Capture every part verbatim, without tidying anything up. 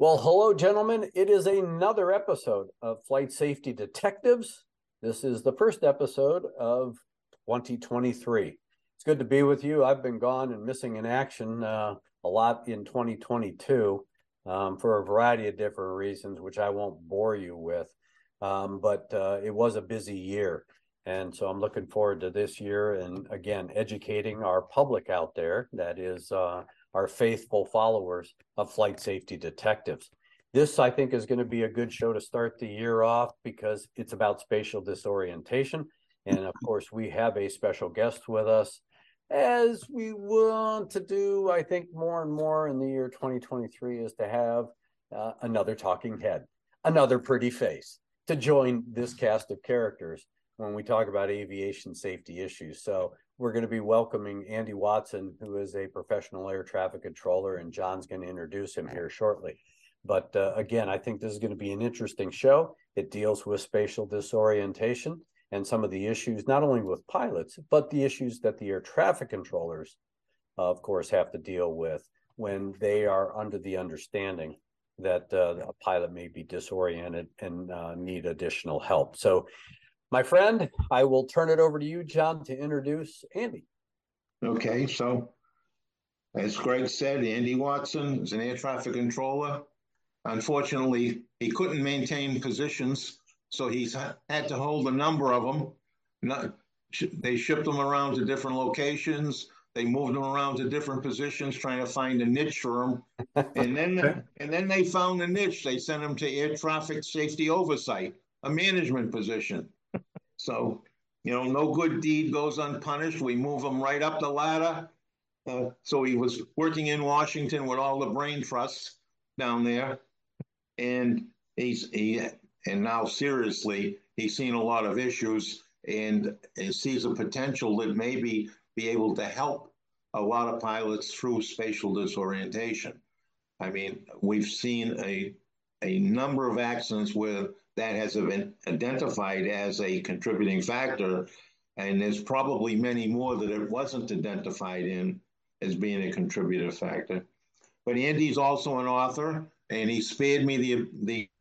Well, hello, gentlemen. It is another episode of Flight Safety Detectives. This is the first episode of twenty twenty-three. It's good to be with you. I've been gone and missing in action uh, a lot in twenty twenty-two um, for a variety of different reasons, which I won't bore you with. Um, but uh, it was a busy year. And so I'm looking forward to this year and, again, educating our public out there that is uh our faithful followers of Flight Safety Detectives. This, I think, is going to be a good show to start the year off because it's about spatial disorientation. And, of course, we have a special guest with us, as we want to do, I think, more and more in the year twenty twenty-three, is to have uh, another talking head, another pretty face, to join this cast of characters when we talk about aviation safety issues. So we're going to be welcoming Andy Watson, who is a professional air traffic controller, and John's going to introduce him here shortly. But uh, again, I think this is going to be an interesting show. It deals with spatial disorientation and some of the issues, not only with pilots, but the issues that the air traffic controllers, uh, of course, have to deal with when they are under the understanding that uh, a pilot may be disoriented and uh, need additional help. So, my friend, I will turn it over to you, John, to introduce Andy. Okay, so as Greg said, Andy Watson is an air traffic controller. Unfortunately, he couldn't maintain positions, so he's had to hold a number of them. Not, they shipped them around to different locations. They moved them around to different positions, trying to find a niche for them. And then, and then they found a niche. They sent him to air traffic safety oversight, a management position. So, you know, no good deed goes unpunished. We move him right up the ladder. Uh, so he was working in Washington with all the brain trusts down there. And he's he, and now, seriously, he's seen a lot of issues and, and sees a potential that maybe be able to help a lot of pilots through spatial disorientation. I mean, we've seen a a number of accidents where that has been identified as a contributing factor, and there's probably many more that it wasn't identified in as being a contributor factor. But Andy's also an author, and he spared me the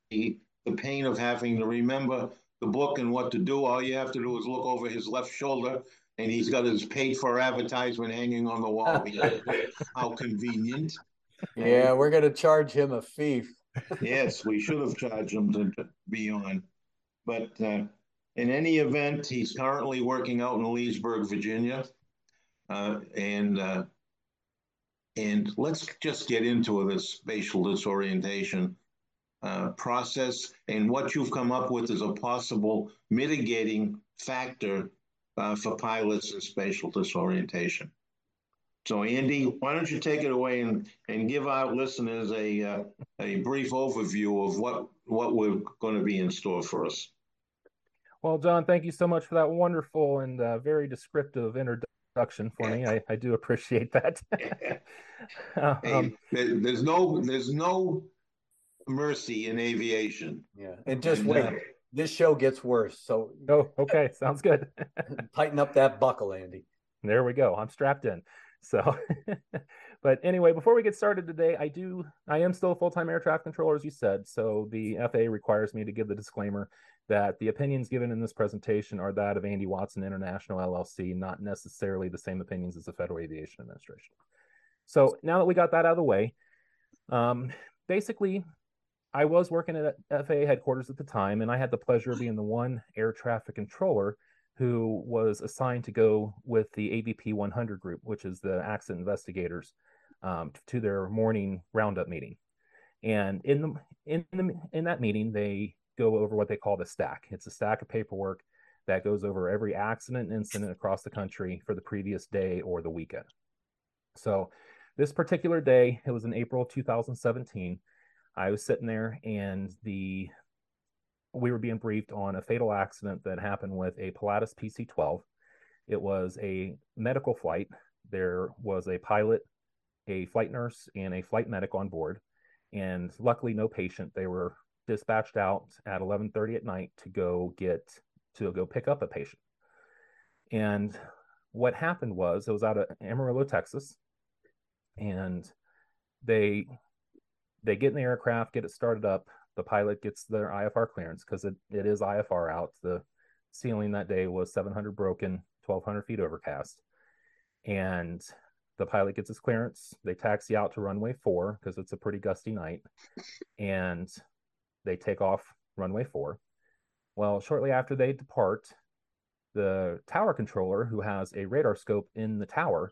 the the pain of having to remember the book and what to do. All you have to do is look over his left shoulder, and he's got his paid-for advertisement hanging on the wall. How convenient. Yeah, we're going to charge him a fee. Yes, we should have charged him to, to be on. But uh, in any event, he's currently working out in Leesburg, Virginia. Uh, and uh, and let's just get into this spatial disorientation uh, process. And what you've come up with is a possible mitigating factor uh, for pilots in spatial disorientation. So, Andy, why don't you take it away and, and give our listeners a uh, a brief overview of what, what we're going to be in store for us. Well, John, thank you so much for that wonderful and uh, very descriptive introduction for me. I, I do appreciate that. um, hey, there, there's no there's no mercy in aviation. Yeah, and just and, wait, uh, this show gets worse. So, oh, okay, sounds good. Tighten up that buckle, Andy. There we go. I'm strapped in. So, but anyway, before we get started today, I do, I am still a full-time air traffic controller, as you said. So the F A A requires me to give the disclaimer that the opinions given in this presentation are that of Andy Watson International L L C, not necessarily the same opinions as the Federal Aviation Administration. So now that we got that out of the way, um, basically, I was working at F A A headquarters at the time, and I had the pleasure of being the one air traffic controller who was assigned to go with the A B P one hundred group, which is the accident investigators, um, to their morning roundup meeting. And in the in the in that meeting, they go over what they call the stack. It's a stack of paperwork that goes over every accident and incident across the country for the previous day or the weekend. So this particular day, it was in April two thousand seventeen. I was sitting there, and the we were being briefed on a fatal accident that happened with a Pilatus P C twelve. It was a medical flight. There was a pilot, a flight nurse, and a flight medic on board. And luckily, no patient. They were dispatched out at eleven thirty at night to go get to go pick up a patient. And what happened was, it was out of Amarillo, Texas, and they they get in the aircraft, get it started up. The pilot gets their I F R clearance, because it, it is I F R out. The ceiling that day was seven hundred broken, twelve hundred feet overcast. And the pilot gets his clearance. They taxi out to runway four, because it's a pretty gusty night. And they take off runway four. Well, shortly after they depart, the tower controller, who has a radar scope in the tower,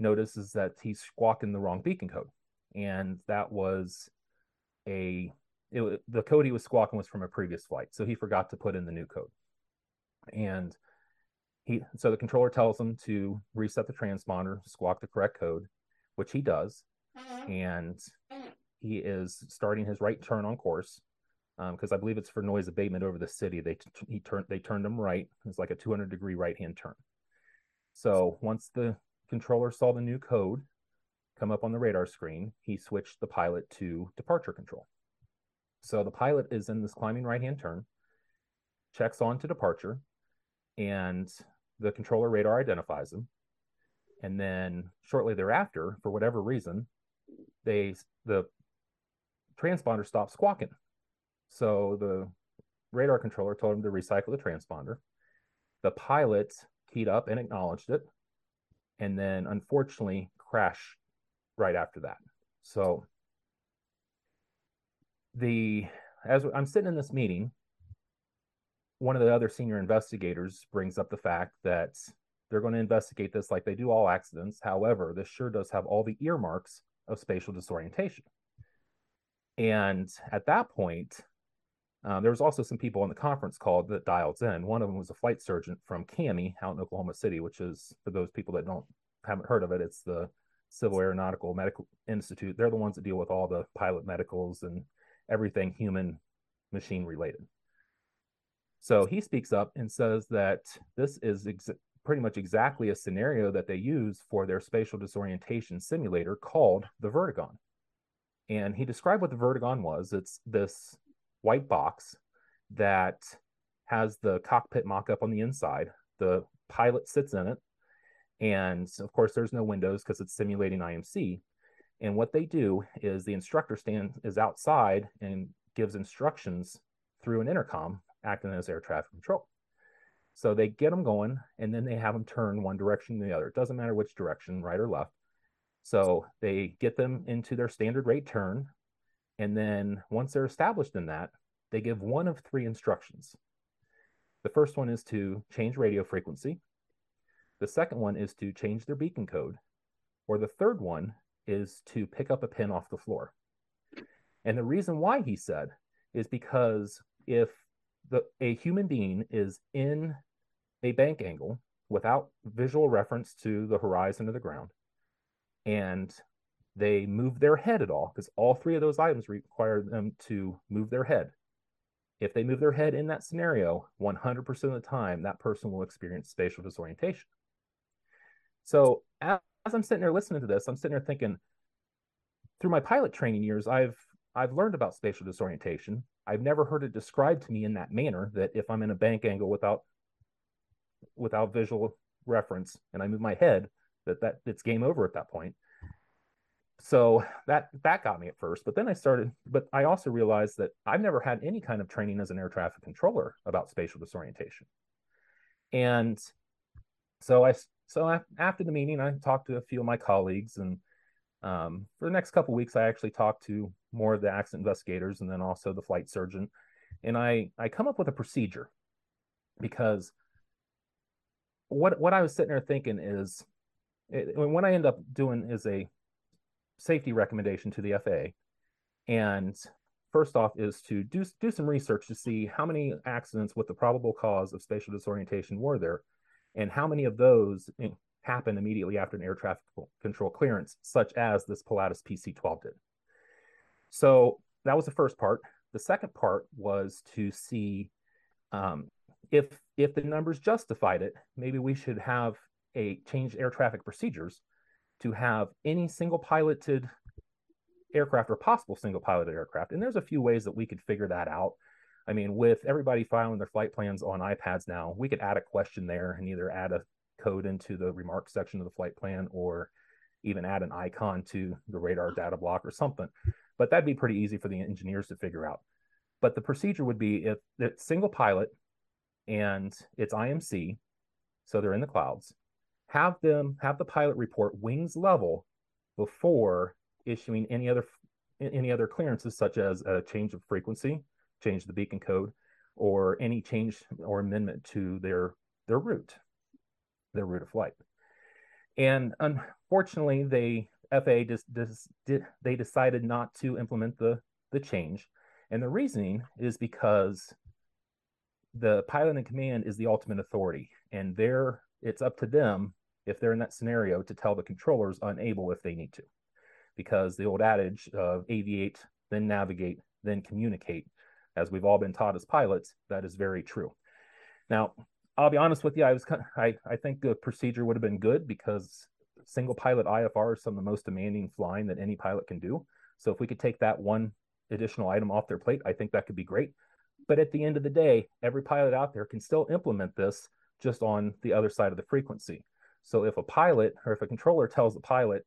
notices that he's squawking the wrong beacon code. And that was a... It, the code he was squawking was from a previous flight, so he forgot to put in the new code. And he, so the controller tells him to reset the transponder, squawk the correct code, which he does. And he is starting his right turn on course, because um, I believe it's for noise abatement over the city. They he turned they turned him right. It's like a two hundred degree right hand turn. So once the controller saw the new code come up on the radar screen, he switched the pilot to departure control. So the pilot is in this climbing right-hand turn, checks on to departure, and the controller radar identifies him. And then shortly thereafter, for whatever reason, they the transponder stops squawking. So the radar controller told him to recycle the transponder. The pilot keyed up and acknowledged it, and then unfortunately crashed right after that. So... The as I'm sitting in this meeting, one of the other senior investigators brings up the fact that they're going to investigate this like they do all accidents. However, this sure does have all the earmarks of spatial disorientation. And at that point, uh, there was also some people on the conference call that dialed in. One of them was a flight surgeon from C A M I out in Oklahoma City, which is, for those people that don't haven't heard of it, it's the Civil Aeronautical Medical Institute. They're the ones that deal with all the pilot medicals and everything human machine related. So he speaks up and says that this is ex pretty much exactly a scenario that they use for their spatial disorientation simulator called the Vertigon. And he described what the Vertigon was. It's this white box that has the cockpit mock-up on the inside. The pilot sits in it. And of course, there's no windows because it's simulating I M C. And what they do is the instructor stands is outside and gives instructions through an intercom, acting as air traffic control. So they get them going, and then they have them turn one direction to the other. It doesn't matter which direction, right or left. So they get them into their standard rate turn. And then once they're established in that, they give one of three instructions. The first one is to change radio frequency. The second one is to change their beacon code. Or the third one is to pick up a pin off the floor. And the reason why, he said, is because if the, a human being is in a bank angle without visual reference to the horizon or the ground, and they move their head at all, because all three of those items require them to move their head. If they move their head in that scenario, one hundred percent of the time, that person will experience spatial disorientation. So as As I'm sitting there listening to this, I'm sitting there thinking, through my pilot training years, I've I've learned about spatial disorientation. I've never heard it described to me in that manner, that if I'm in a bank angle without without visual reference and I move my head, that, that it's game over at that point. So that that got me at first. But then I started, but I also realized that I've never had any kind of training as an air traffic controller about spatial disorientation. And so I So after the meeting, I talked to a few of my colleagues, and Um, for the next couple of weeks, I actually talked to more of the accident investigators and then also the flight surgeon. And I, I come up with a procedure, because what, what I was sitting there thinking is, it, what I end up doing is a safety recommendation to the F A A. And first off is to do, do some research to see how many accidents with the probable cause of spatial disorientation were there, and how many of those happened immediately after an air traffic control clearance, such as this Pilatus P C twelve did. So that was the first part. The second part was to see um, if if the numbers justified it, maybe we should have a change air traffic procedures to have any single piloted aircraft or possible single piloted aircraft. And there's a few ways that we could figure that out. I mean, with everybody filing their flight plans on iPads now, we could add a question there and either add a code into the remarks section of the flight plan, or even add an icon to the radar data block or something. But that'd be pretty easy for the engineers to figure out. But the procedure would be, if it's single pilot and it's I M C, so they're in the clouds, have them have the pilot report wings level before issuing any other any other clearances, such as a change of frequency, change the beacon code, or any change or amendment to their their route, their route of flight. And unfortunately, they F A A just, just did, they decided not to implement the the change, and the reasoning is because the pilot in command is the ultimate authority, and they're it's up to them, if they're in that scenario, to tell the controllers unable if they need to, because the old adage of aviate, then navigate, then communicate, as we've all been taught as pilots, that is very true. Now, I'll be honest with you, I was I I think the procedure would have been good, because single pilot I F R is some of the most demanding flying that any pilot can do. So if we could take that one additional item off their plate, I think that could be great. But at the end of the day, every pilot out there can still implement this, just on the other side of the frequency. So if a pilot or if a controller tells the pilot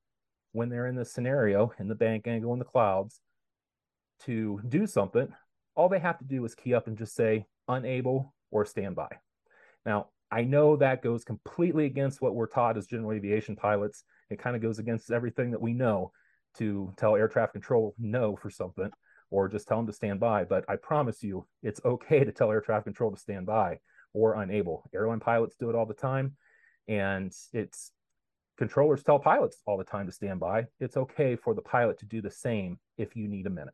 when they're in this scenario, in the bank angle, in the clouds, to do something, all they have to do is key up and just say unable or stand by. Now, I know that goes completely against what we're taught as general aviation pilots. It kind of goes against everything that we know, to tell air traffic control no for something, or just tell them to stand by. But I promise you, it's okay to tell air traffic control to stand by or unable. Airline pilots do it all the time, and it's controllers tell pilots all the time to stand by. It's okay for the pilot to do the same if you need a minute.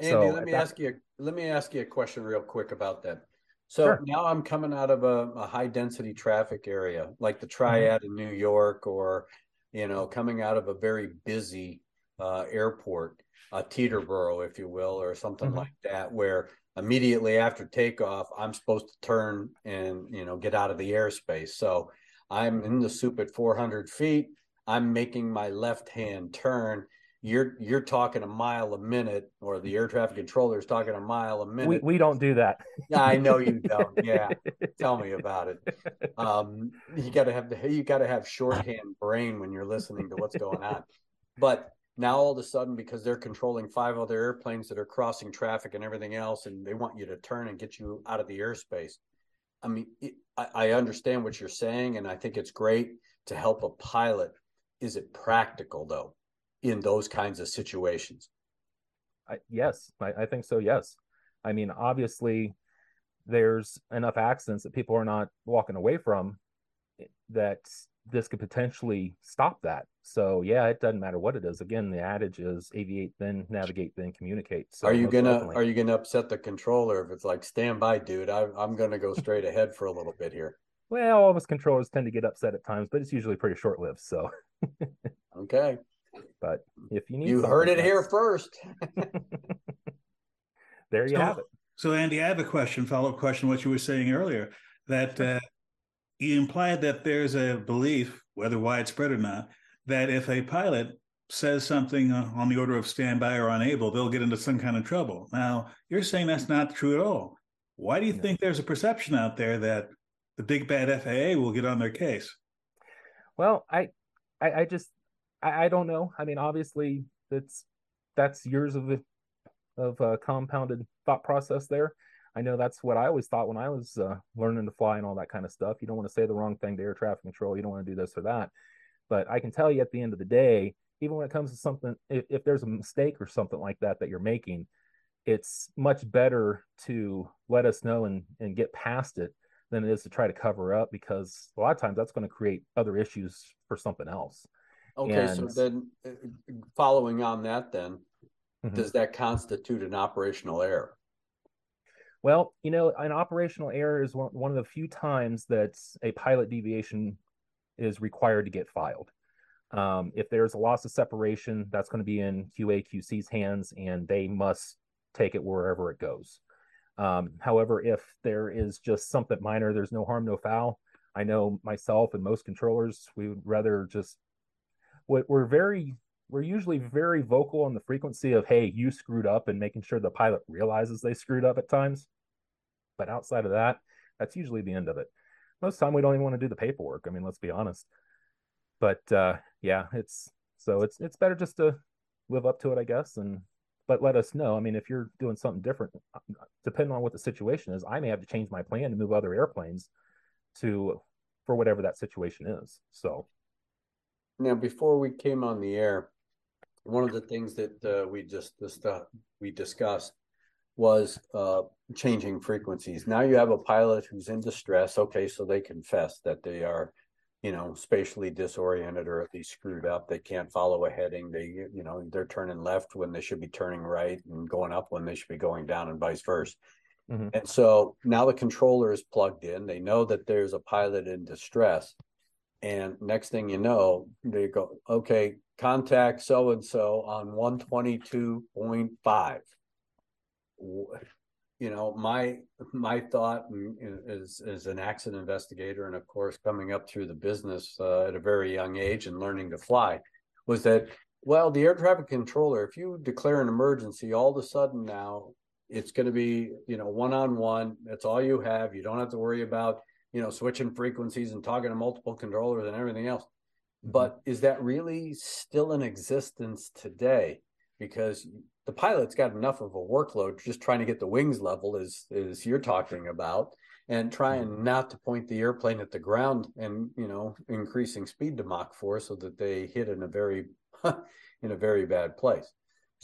Andy, so let me that... ask you. Let me ask you a question real quick about that. So sure. Now I'm coming out of a, a high density traffic area, like the Triad mm-hmm. in New York, or, you know, coming out of a very busy uh, airport, a Teterboro, if you will, or something mm-hmm. like that, where immediately after takeoff, I'm supposed to turn and, you know, get out of the airspace. So I'm in the soup at four hundred feet. I'm making my left-hand turn. You're you're talking a mile a minute, or the air traffic controller is talking a mile a minute. We, we don't do that. I know you don't. Yeah, tell me about it. Um, you gotta have the you gotta have shorthand brain when you're listening to what's going on. But now all of a sudden, because they're controlling five other airplanes that are crossing traffic and everything else, and they want you to turn and get you out of the airspace. I mean, it, I, I understand what you're saying, and I think it's great to help a pilot. Is it practical, though, in those kinds of situations? I, yes, I, I think so, yes. I mean, obviously, there's enough accidents that people are not walking away from that this could potentially stop that. So yeah, it doesn't matter what it is. Again, the adage is aviate, then navigate, then communicate. So are you gonna definitely. are you gonna upset the controller if it's like, stand by, dude? I, I'm gonna go straight ahead for a little bit here. Well, all of us controllers tend to get upset at times, but it's usually pretty short lived. So okay, but if you need, you heard it here first. There you so, have it. So Andy, I have a question, follow up question. What you were saying earlier, that uh, you implied that there's a belief, whether widespread or not, that if a pilot says something on the order of standby or unable, they'll get into some kind of trouble. Now, you're saying that's not true at all. Why do you no. think there's a perception out there that the big bad F A A will get on their case? Well, I I, I just, I, I don't know. I mean, obviously, that's, that's years of, of uh, compounded thought process there. I know that's what I always thought when I was uh, learning to fly and all that kind of stuff. You don't want to say the wrong thing to air traffic control. You don't want to do this or that. But I can tell you, at the end of the day, even when it comes to something, if, if there's a mistake or something like that that you're making, it's much better to let us know and, and get past it than it is to try to cover up, because a lot of times that's going to create other issues for something else. Okay, and so then following on that then, mm-hmm. does that constitute an operational error? Well, you know, an operational error is one, one of the few times that a pilot deviation is required to get filed. Um, if there's a loss of separation, that's going to be in Q A Q C's hands, and they must take it wherever it goes. Um, however, if there is just something minor, there's no harm, no foul. I know myself and most controllers, we would rather just, we're very, we're usually very vocal on the frequency of, hey, you screwed up, and making sure the pilot realizes they screwed up at times. But outside of that, that's usually the end of it. Most of the time we don't even want to do the paperwork. I mean, let's be honest. But uh, yeah, it's, so it's, it's better just to live up to it, I guess. And, but let us know. I mean, if you're doing something different, depending on what the situation is, I may have to change my plan to move other airplanes to, for whatever that situation is. So. Now, before we came on the air, one of the things that uh, we just this, uh, we discussed was uh, changing frequencies. Now you have a pilot who's in distress. Okay, so they confess that they are, you know, spatially disoriented, or at least screwed up. They can't follow a heading. They, you know, they're turning left when they should be turning right, and going up when they should be going down, and vice versa. Mm-hmm. And so now the controller is plugged in. They know that there's a pilot in distress. And next thing you know, they go, okay, contact so-and-so on one twenty-two point five. You know, my my thought is, is an accident investigator, and of course, coming up through the business uh, at a very young age and learning to fly, was that, well, the air traffic controller, if you declare an emergency, all of a sudden now it's going to be, you know, one-on-one. That's all you have. You don't have to worry about, you know, switching frequencies and talking to multiple controllers and everything else. But is that really still in existence today? Because the pilot's got enough of a workload just trying to get the wings level, as, as you're talking about, and trying not to point the airplane at the ground and, you know, increasing speed to Mach four so that they hit in a very, in a very bad place.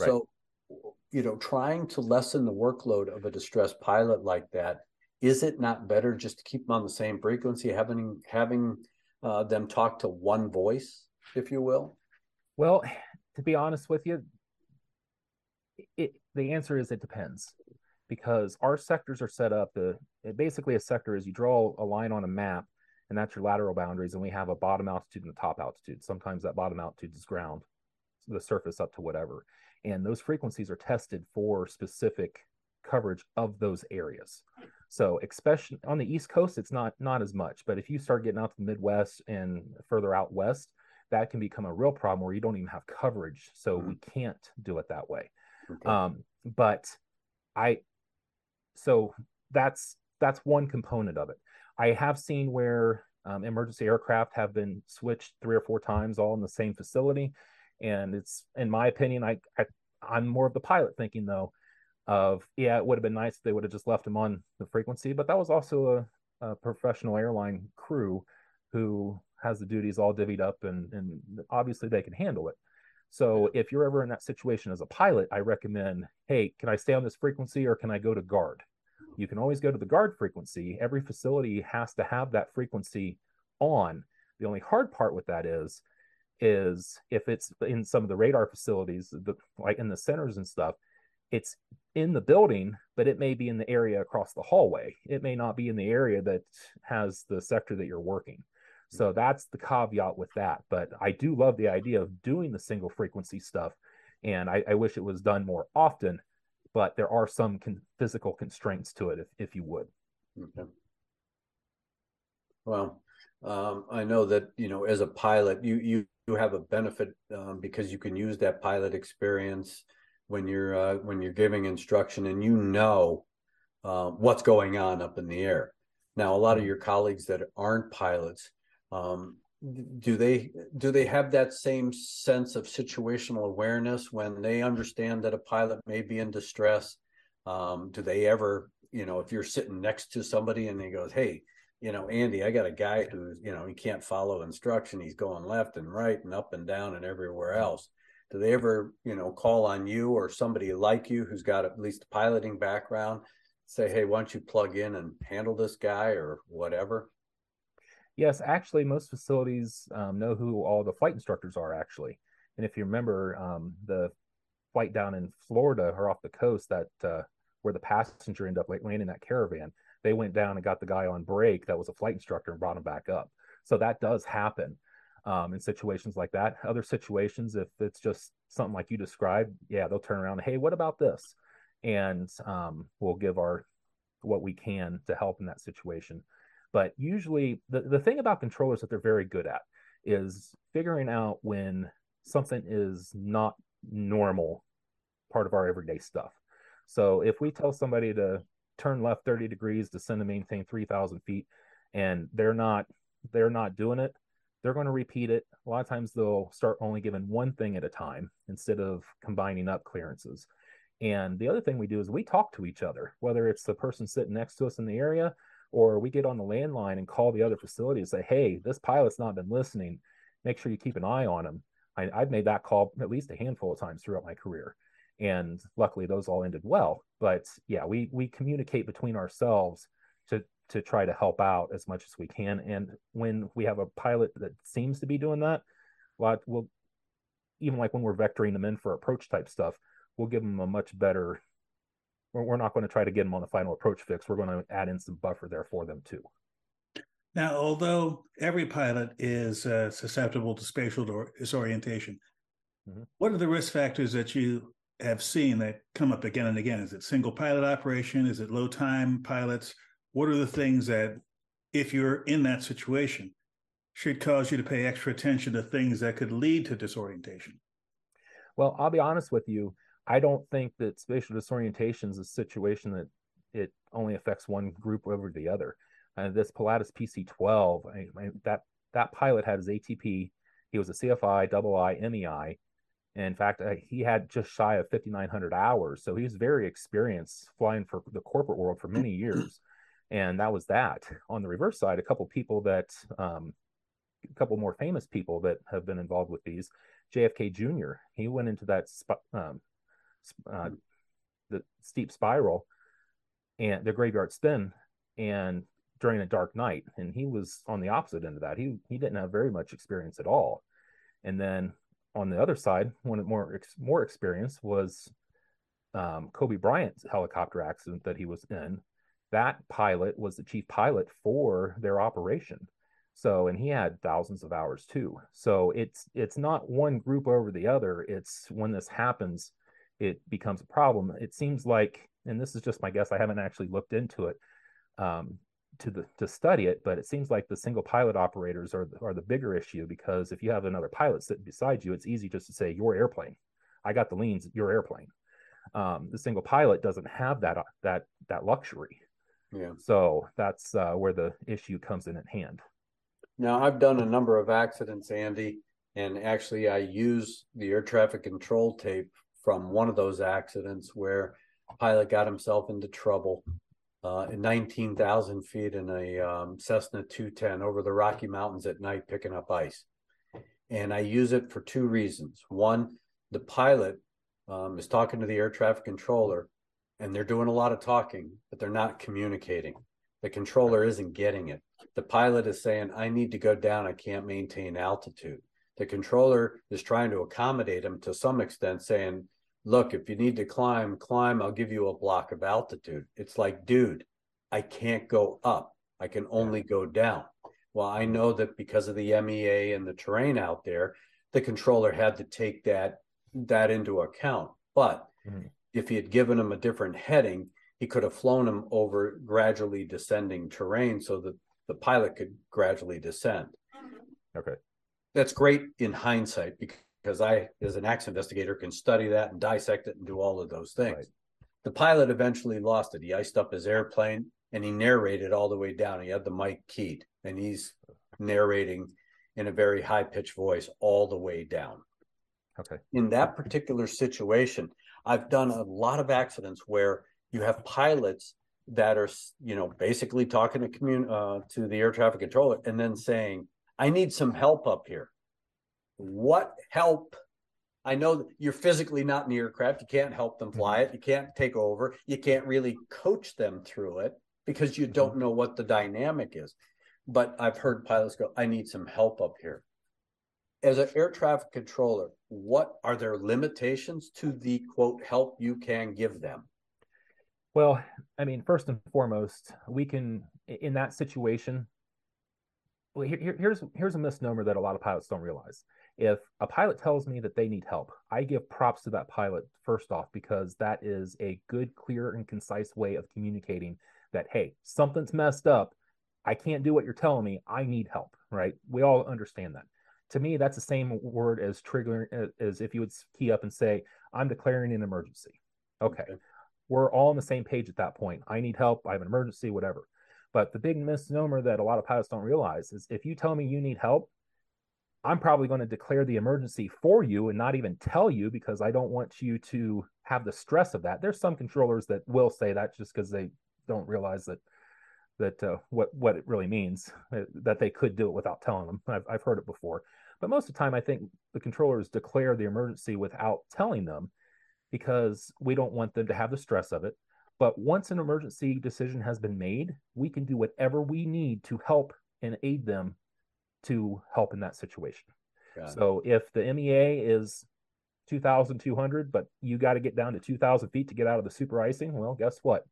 Right. So, you know, trying to lessen the workload of a distressed pilot like that, is it not better just to keep them on the same frequency, having having uh, them talk to one voice, if you will? Well, to be honest with you, it, the answer is it depends, because our sectors are set up. The basically a sector is you draw a line on a map, and that's your lateral boundaries, and we have a bottom altitude and a top altitude. Sometimes that bottom altitude is ground, the surface up to whatever. And those frequencies are tested for specific coverage of those areas. So especially on the East Coast, it's not not as much. But if you start getting out to the Midwest and further out west, that can become a real problem where you don't even have coverage. So mm-hmm. we can't do it that way. Okay. Um, but I, so that's that's one component of it. I have seen where um, emergency aircraft have been switched three or four times, all in the same facility. And it's, in my opinion, I, I I'm more of the pilot thinking though, of, yeah, it would have been nice if they would have just left them on the frequency, but that was also a, a professional airline crew who has the duties all divvied up, and, and obviously they can handle it. So if you're ever in that situation as a pilot, I recommend, hey, can I stay on this frequency or can I go to guard? You can always go to the guard frequency. Every facility has to have that frequency on. The only hard part with that is, is if it's in some of the radar facilities, the, like in the centers and stuff, it's in the building, but it may be in the area across the hallway. It may not be in the area that has the sector that you're working. So that's the caveat with that. But I do love the idea of doing the single frequency stuff. And I, I wish it was done more often, but there are some con- physical constraints to it, if, if you would. Okay. Well, um, I know that, you know, as a pilot, you, you, you have a benefit um, because you can use that pilot experience when you're uh, when you're giving instruction, and you know uh, what's going on up in the air. Now, a lot of your colleagues that aren't pilots, um, do they do they have that same sense of situational awareness when they understand that a pilot may be in distress? Um, do they ever, you know, if you're sitting next to somebody and they goes, "Hey, you know, Andy, I got a guy who's, you know, he can't follow instruction. He's going left and right and up and down and everywhere else. Do they ever, you know, call on you or somebody like you who's got at least a piloting background, say, hey, why don't you plug in and handle this guy or whatever? Yes, actually, most facilities um, know who all the flight instructors are, actually. And if you remember, um, the flight down in Florida or off the coast that uh, where the passenger ended up like landing that caravan, they went down and got the guy on break that was a flight instructor and brought him back up. So that does happen um, in situations like that. Other situations, if it's just something like you described, yeah, they'll turn around, hey, what about this? And um, we'll give our what we can to help in that situation. But usually the, the thing about controllers that they're very good at is figuring out when something is not normal part of our everyday stuff. So if we tell somebody to turn left thirty degrees, descend and maintain three thousand feet, and they're not they're not doing it, they're going to repeat it. A lot of times they'll start only giving one thing at a time instead of combining up clearances. And the other thing we do is we talk to each other, whether it's the person sitting next to us in the area or we get on the landline and call the other facility and say, hey, this pilot's not been listening. Make sure you keep an eye on him. I, I've made that call at least a handful of times throughout my career. And luckily those all ended well, but yeah, we, we communicate between ourselves to, to try to help out as much as we can. And when we have a pilot that seems to be doing that, we'll, even like when we're vectoring them in for approach type stuff, we'll give them a much better, we're not going to try to get them on the final approach fix. We're going to add in some buffer there for them too. Now, although every pilot is uh, susceptible to spatial disorientation, mm-hmm. what are the risk factors that you have seen that come up again and again? Is it single pilot operation? Is it low time pilots? What are the things that, if you're in that situation, should cause you to pay extra attention to things that could lead to disorientation? Well, I'll be honest with you. I don't think that spatial disorientation is a situation that it only affects one group over the other. Uh, this Pilatus P C twelve, I, I, that that pilot had his A T P. He was a C F I, double I, M E I. And in fact, uh, he had just shy of fifty-nine hundred hours. So he was very experienced flying for the corporate world for many years. And that was that. On the reverse side, a couple people that, um, a couple more famous people that have been involved with these, J F K Junior, he went into that sp- um, uh, the steep spiral and the graveyard spin and during a dark night, and he was on the opposite end of that. He he didn't have very much experience at all. And then on the other side, one of more more experience was um, Kobe Bryant's helicopter accident that he was in. That pilot was the chief pilot for their operation. So, and he had thousands of hours too. So it's it's not one group over the other. It's when this happens, it becomes a problem. It seems like, and this is just my guess. I haven't actually looked into it. Um, to the, to study it, but it seems like the single pilot operators are, are the bigger issue, because if you have another pilot sitting beside you, it's easy just to say, your airplane, I got the leans, your airplane. Um, the single pilot doesn't have that, that, that luxury. Yeah. So that's uh, where the issue comes in at hand. Now, I've done a number of accidents, Andy, and actually I use the air traffic control tape from one of those accidents where a pilot got himself into trouble. Uh, nineteen thousand feet in a um, Cessna two ten over the Rocky Mountains at night picking up ice. And I use it for two reasons. One, the pilot um, is talking to the air traffic controller and they're doing a lot of talking, but they're not communicating. The controller isn't getting it. The pilot is saying, I need to go down. I can't maintain altitude. The controller is trying to accommodate him to some extent, saying, look, if you need to climb, climb, I'll give you a block of altitude. It's like, dude, I can't go up. I can only go down. Well, I know that because of the M E A and the terrain out there, the controller had to take that, that into account. But mm-hmm. if he had given him a different heading, he could have flown him over gradually descending terrain so that the pilot could gradually descend. Okay. That's great in hindsight, because because I, as an accident investigator, can study that and dissect it and do all of those things. Right. The pilot eventually lost it. He iced up his airplane, and he narrated all the way down. He had the mic keyed, and he's narrating in a very high-pitched voice all the way down. Okay. In that particular situation, I've done a lot of accidents where you have pilots that are, you know, basically talking to commun uh, to the air traffic controller and then saying, I need some help up here. What help? I know you're physically not in the aircraft. You can't help them fly it. You can't take over. You can't really coach them through it because you don't know what the dynamic is. But I've heard pilots go, I need some help up here. As an air traffic controller, what are their limitations to the, quote, help you can give them? Well, I mean, first and foremost, we can, in that situation, well, here, here's, here's a misnomer that a lot of pilots don't realize. If a pilot tells me that they need help, I give props to that pilot first off, because that is a good, clear, and concise way of communicating that, hey, something's messed up. I can't do what you're telling me. I need help, right? We all understand that. To me, that's the same word as triggering, as if you would key up and say, I'm declaring an emergency. Okay. Okay. We're all on the same page at that point. I need help. I have an emergency, whatever. But the big misnomer that a lot of pilots don't realize is if you tell me you need help, I'm probably going to declare the emergency for you and not even tell you because I don't want you to have the stress of that. There's some controllers that will say that just because they don't realize that that uh, what, what it really means, that they could do it without telling them. I've, I've heard it before. But most of the time, I think the controllers declare the emergency without telling them because we don't want them to have the stress of it. But once an emergency decision has been made, we can do whatever we need to help and aid them to help in that situation. So if the M E A is two thousand two hundred, but you got to get down to two thousand feet to get out of the super icing, well, guess what?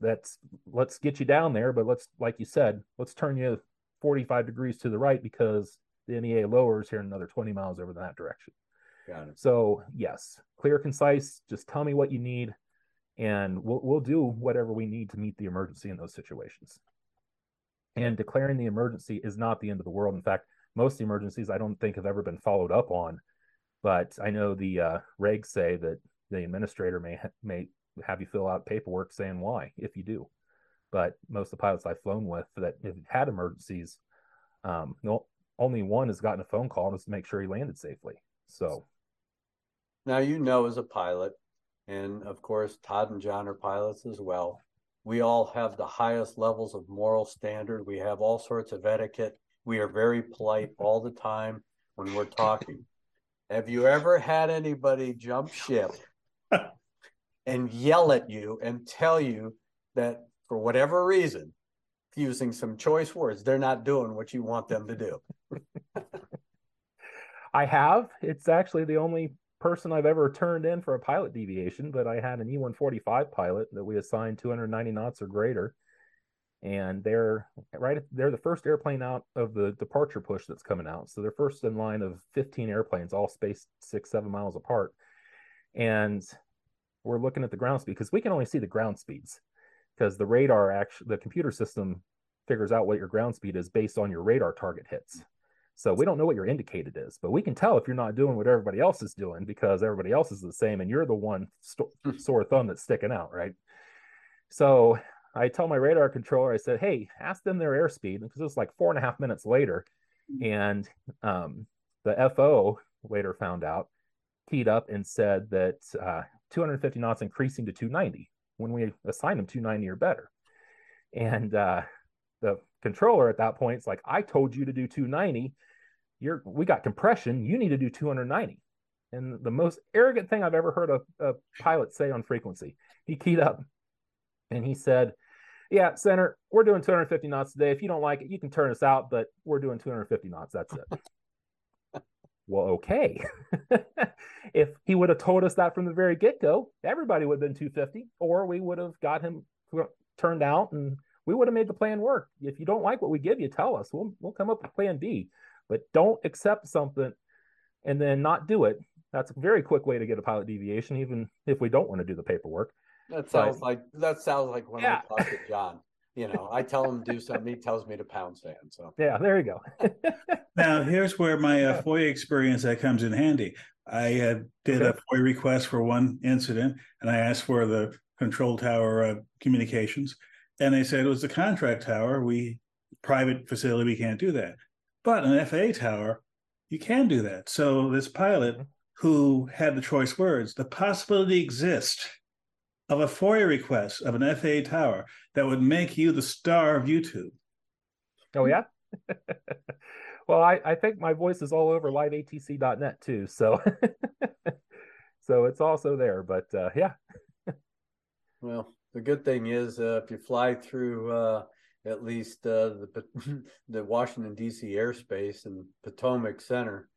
That's, let's get you down there, but let's, like you said, let's turn you forty-five degrees to the right because the M E A lowers here in another twenty miles over that direction. Got it. So yes, clear, concise, just tell me what you need and we'll, we'll do whatever we need to meet the emergency in those situations. And declaring the emergency is not the end of the world. In fact, most of the emergencies I don't think have ever been followed up on. But I know the uh, regs say that the administrator may ha may have you fill out paperwork saying why, if you do. But most of the pilots I've flown with that have had emergencies, um, no, only one has gotten a phone call just to make sure he landed safely. So now, you know, as a pilot, and of course, Todd and John are pilots as well, we all have the highest levels of moral standard. We have all sorts of etiquette. We are very polite all the time when we're talking. Have you ever had anybody jump ship and yell at you and tell you that for whatever reason, using some choice words, they're not doing what you want them to do? I have. It's actually the only person I've ever turned in for a pilot deviation, but I had an E one forty-five pilot that we assigned two hundred ninety knots or greater, and they're right they're the first airplane out of the departure push that's coming out, so they're first in line of fifteen airplanes all spaced six seven miles apart, and we're looking at the ground speed because we can only see the ground speeds because the radar, actually the computer system figures out what your ground speed is based on your radar target hits. So we don't know what your indicated is, but we can tell if you're not doing what everybody else is doing because everybody else is the same and you're the one sore thumb that's sticking out, right? So I tell my radar controller, I said, hey, ask them their airspeed, because it was like four and a half minutes later. And um, the F O later found out, keyed up and said that uh, two hundred fifty knots increasing to two ninety when we assigned them two ninety or better. And uh, the controller at that point is like, I told you to do two ninety. You're, we got compression, you need to do two ninety. And the most arrogant thing I've ever heard a, a pilot say on frequency, he keyed up and he said, yeah, center, we're doing two hundred fifty knots today. If you don't like it, you can turn us out, but we're doing two hundred fifty knots, that's it. Well, okay. If he would have told us that from the very get-go, everybody would have been two fifty, or we would have got him turned out and we would have made the plan work. If you don't like what we give you, tell us. We'll, we'll come up with plan B. But don't accept something and then not do it. That's a very quick way to get a pilot deviation, even if we don't want to do the paperwork. That sounds so, like that sounds like when yeah. I talk to John. You know, I tell him to do something, he tells me to pound sand. So yeah, there you go. Now here's where my uh, FOIA experience that comes in handy. I uh, did a FOIA request for one incident, and I asked for the control tower uh, communications, and they said it was the contract tower. We private facility, we can't do that. But an F A A tower, you can do that. So this pilot who had the choice words, the possibility exists of a FOIA request of an F A A tower that would make you the star of YouTube. Oh, yeah? Well, I, I think my voice is all over live A T C dot net too, so so it's also there, but uh, yeah. Well, the good thing is uh, if you fly through uh, at least uh, the the Washington D C airspace and Potomac Center,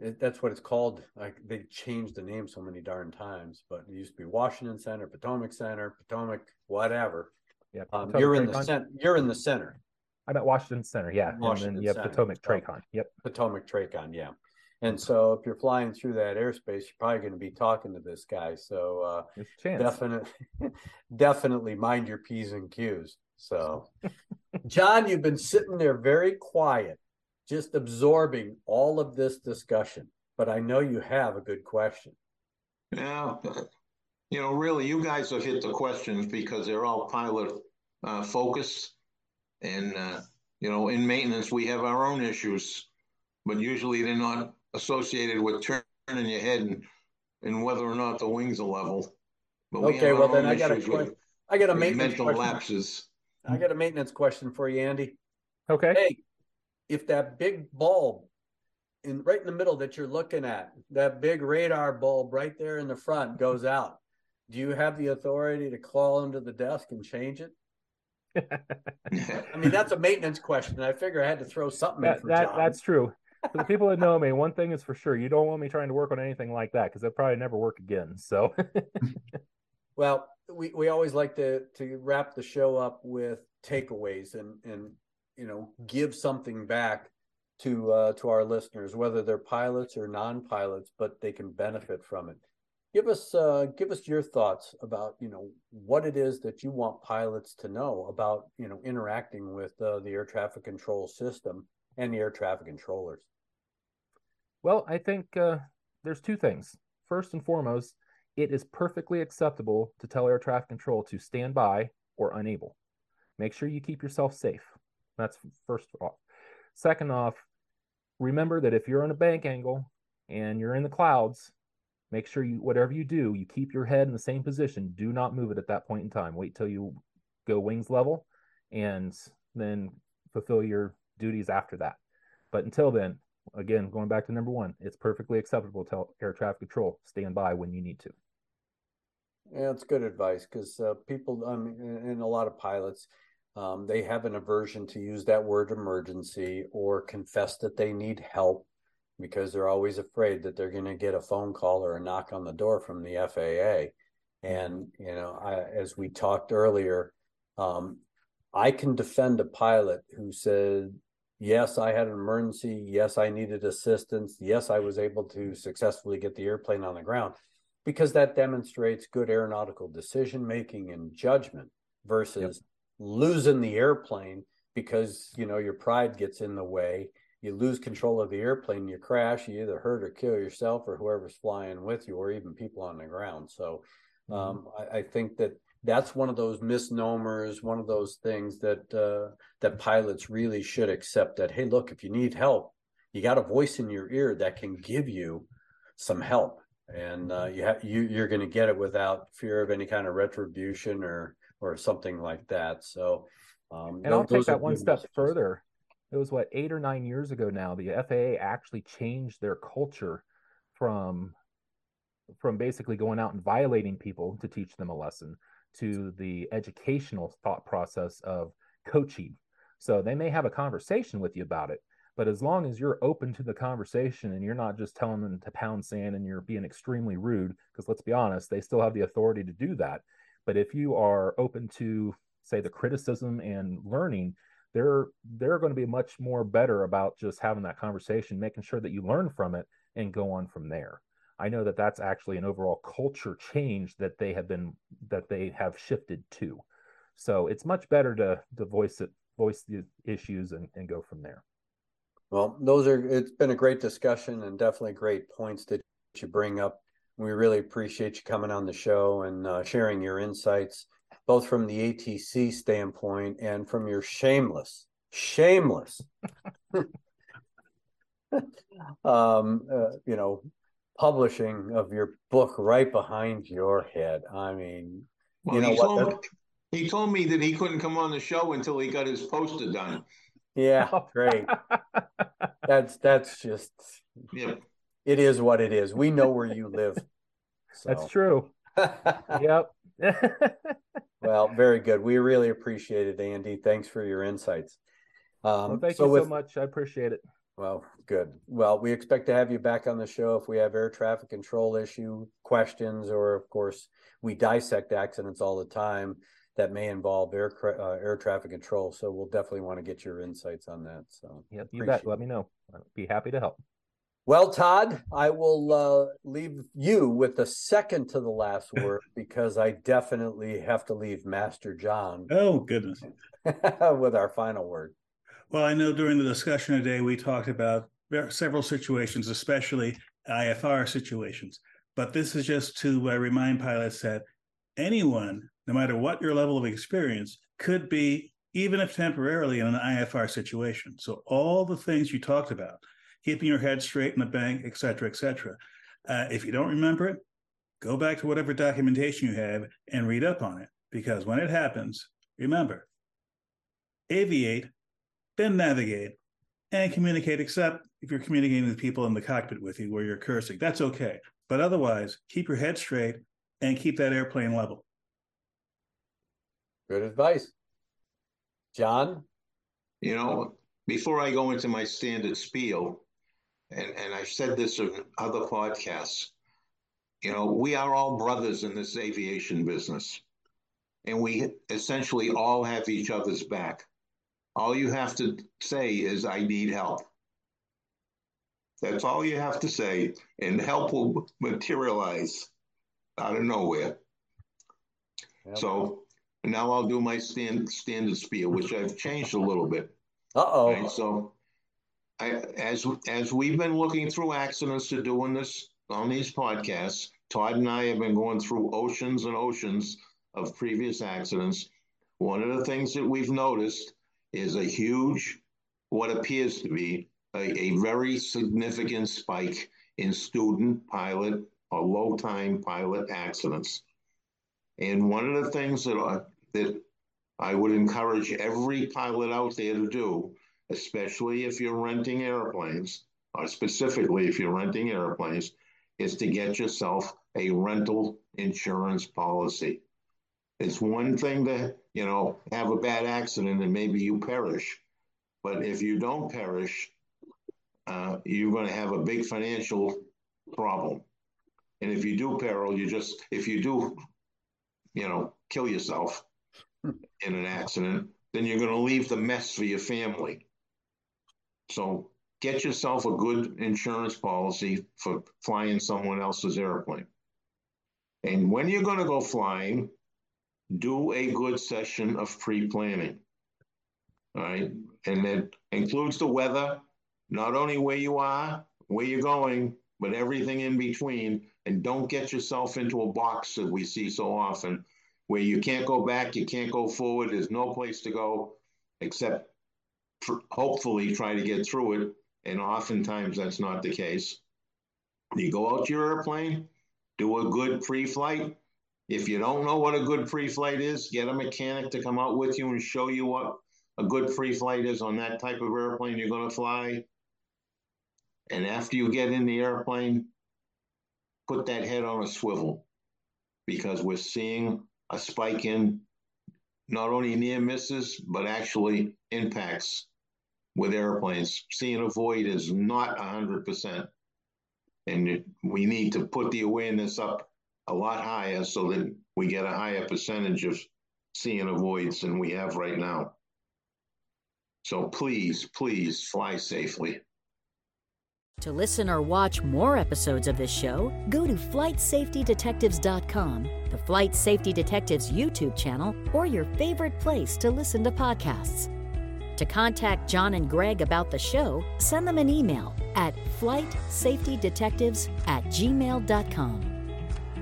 it, that's what it's called. Like, they changed the name so many darn times, but it used to be Washington Center, Potomac Center, Potomac, whatever. Yeah, um, you're in the center. You're in the center. I'm at Washington Center, yeah. Washington and then you have Potomac Tracon, yep. Potomac Tracon, yeah. And so if you're flying through that airspace, you're probably going to be talking to this guy. So uh, definitely, definitely mind your P's and Q's. So, John, you've been sitting there very quiet, just absorbing all of this discussion. But I know you have a good question. Yeah. You know, really, you guys have hit the questions because they're all pilot uh, focused. And, uh, you know, in maintenance, we have our own issues, but usually they're not associated with turning your head and, and whether or not the wings are level. But okay, we have well, then I got, a, with, I got a maintenance mental question. Lapses. I got a maintenance question for you, Andy. Okay. Hey, if that big bulb in right in the middle that you're looking at, that big radar bulb right there in the front goes out, do you have the authority to call under the desk and change it? I mean, that's a maintenance question. I figure I had to throw something that, in for that, John. That's true. For the people that know me, one thing is for sure. You don't want me trying to work on anything like that because it'll probably never work again. So, Well, we, we always like to, to wrap the show up with takeaways and, and you know, give something back to, uh, to our listeners, whether they're pilots or non-pilots, but they can benefit from it. Give us uh, give us your thoughts about, you know, what it is that you want pilots to know about, you know, interacting with uh, the air traffic control system and the air traffic controllers. Well, I think uh, there's two things. First and foremost, it is perfectly acceptable to tell air traffic control to stand by or unable. Make sure you keep yourself safe. That's first off. Second off, remember that if you're on a bank angle and you're in the clouds, make sure you, whatever you do, you keep your head in the same position. Do not move it at that point in time. Wait till you go wings level and then fulfill your duties after that. But until then, again, going back to number one, it's perfectly acceptable to tell air traffic control, stand by when you need to. Yeah, it's good advice because uh, people, I mean, and a lot of pilots, um, they have an aversion to use that word emergency or confess that they need help, because they're always afraid that they're going to get a phone call or a knock on the door from the F A A. And, you know, I, as we talked earlier, um, I can defend a pilot who said, yes, I had an emergency. Yes, I needed assistance. Yes, I was able to successfully get the airplane on the ground, because that demonstrates good aeronautical decision-making and judgment versus yep. losing the airplane because, you know, your pride gets in the way. You lose control of the airplane, you crash, you either hurt or kill yourself or whoever's flying with you or even people on the ground. So um, mm-hmm. I, I think that that's one of those misnomers, one of those things that uh, that pilots really should accept that, hey, look, if you need help, you got a voice in your ear that can give you some help. And uh, you ha- you, you're going to get it without fear of any kind of retribution or, or something like that. So, um, and those, I'll take that one step further. It was, what, eight or nine years ago now, the F A A actually changed their culture from, from basically going out and violating people to teach them a lesson to the educational thought process of coaching. So they may have a conversation with you about it, but as long as you're open to the conversation and you're not just telling them to pound sand and you're being extremely rude, because let's be honest, they still have the authority to do that. But if you are open to, say, the criticism and learning, they're they're going to be much more better about just having that conversation, making sure that you learn from it and go on from there. I know that that's actually an overall culture change that they have been that they have shifted to. So it's much better to to voice it, voice the issues and, and go from there. Well, those are it's been a great discussion and definitely great points that you bring up. We really appreciate you coming on the show and uh, sharing your insights, both from the A T C standpoint and from your shameless, shameless, um, uh, you know, publishing of your book right behind your head. I mean, Well, you know he, what, told me, he told me that he couldn't come on the show until he got his poster done. Yeah, great. that's that's just yeah. It is what it is. We know where you live. So. That's true. Yep. Well, very good. We really appreciate it, Andy. Thanks for your insights. Um, well, thank so you with, so much. I appreciate it. Well, good. Well, we expect to have you back on the show if we have air traffic control issue questions, or of course, we dissect accidents all the time that may involve air uh, air traffic control. So we'll definitely want to get your insights on that. So yep, you bet. Let me know. I'll be happy to help. Well, Todd, I will uh, leave you with the second to the last word because I definitely have to leave Master John. Oh, goodness. With our final word. Well, I know during the discussion today, we talked about several situations, especially I F R situations. But this is just to uh, remind pilots that anyone, no matter what your level of experience, could be, even if temporarily, in an I F R situation. So all the things you talked about, keeping your head straight in the bank, et cetera, et cetera. Uh, if you don't remember it, go back to whatever documentation you have and read up on it. Because when it happens, remember, aviate, then navigate, and communicate, except if you're communicating with people in the cockpit with you where you're cursing. That's okay. But otherwise, keep your head straight and keep that airplane level. Good advice. John? You know, before I go into my standard spiel, And, and I've said this in other podcasts, you know, we are all brothers in this aviation business, and we essentially all have each other's back. All you have to say is, I need help. That's all you have to say, and help will materialize out of nowhere. Yep. So now I'll do my stand, standard spiel, which I've changed a little bit. Uh-oh. Right, so... I, as as we've been looking through accidents to doing this on these podcasts, Todd and I have been going through oceans and oceans of previous accidents. One of the things that we've noticed is a huge, what appears to be a, a very significant spike in student pilot or low-time pilot accidents. And one of the things that I, that I would encourage every pilot out there to do, especially if you're renting airplanes, or specifically if you're renting airplanes, is to get yourself a rental insurance policy. It's one thing to, you know, have a bad accident and maybe you perish. But if you don't perish, uh, you're going to have a big financial problem. And if you do peril, you just, if you do, you know, kill yourself in an accident, then you're going to leave the mess for your family. So get yourself a good insurance policy for flying someone else's airplane. And when you're going to go flying, do a good session of pre-planning. All right. And that includes the weather, not only where you are, where you're going, but everything in between. And don't get yourself into a box that we see so often, where you can't go back, you can't go forward, there's no place to go except hopefully try to get through it, and oftentimes that's not the case. You go out to your airplane, do a good pre-flight. If you don't know what a good pre-flight is, get a mechanic to come out with you and show you what a good pre-flight is on that type of airplane you're going to fly. And after you get in the airplane, put that head on a swivel, because we're seeing a spike in not only near misses, but actually impacts with airplanes. Seeing a void is not one hundred percent. And we need to put the awareness up a lot higher so that we get a higher percentage of seeing a voids than we have right now. So please, please fly safely. To listen or watch more episodes of this show, go to flight safety detectives dot com, the Flight Safety Detectives YouTube channel, or your favorite place to listen to podcasts. To contact John and Greg about the show, send them an email at flight safety detectives at gmail dot com.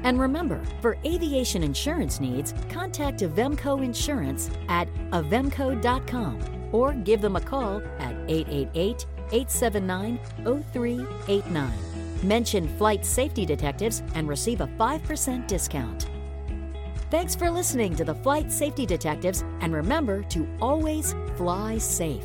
And remember, for aviation insurance needs, contact Avemco Insurance at avemco dot com or give them a call at eight eight eight, eight seven nine, zero three eight nine. Mention Flight Safety Detectives and receive a five percent discount. Thanks for listening to the Flight Safety Detectives, and remember to always fly safe.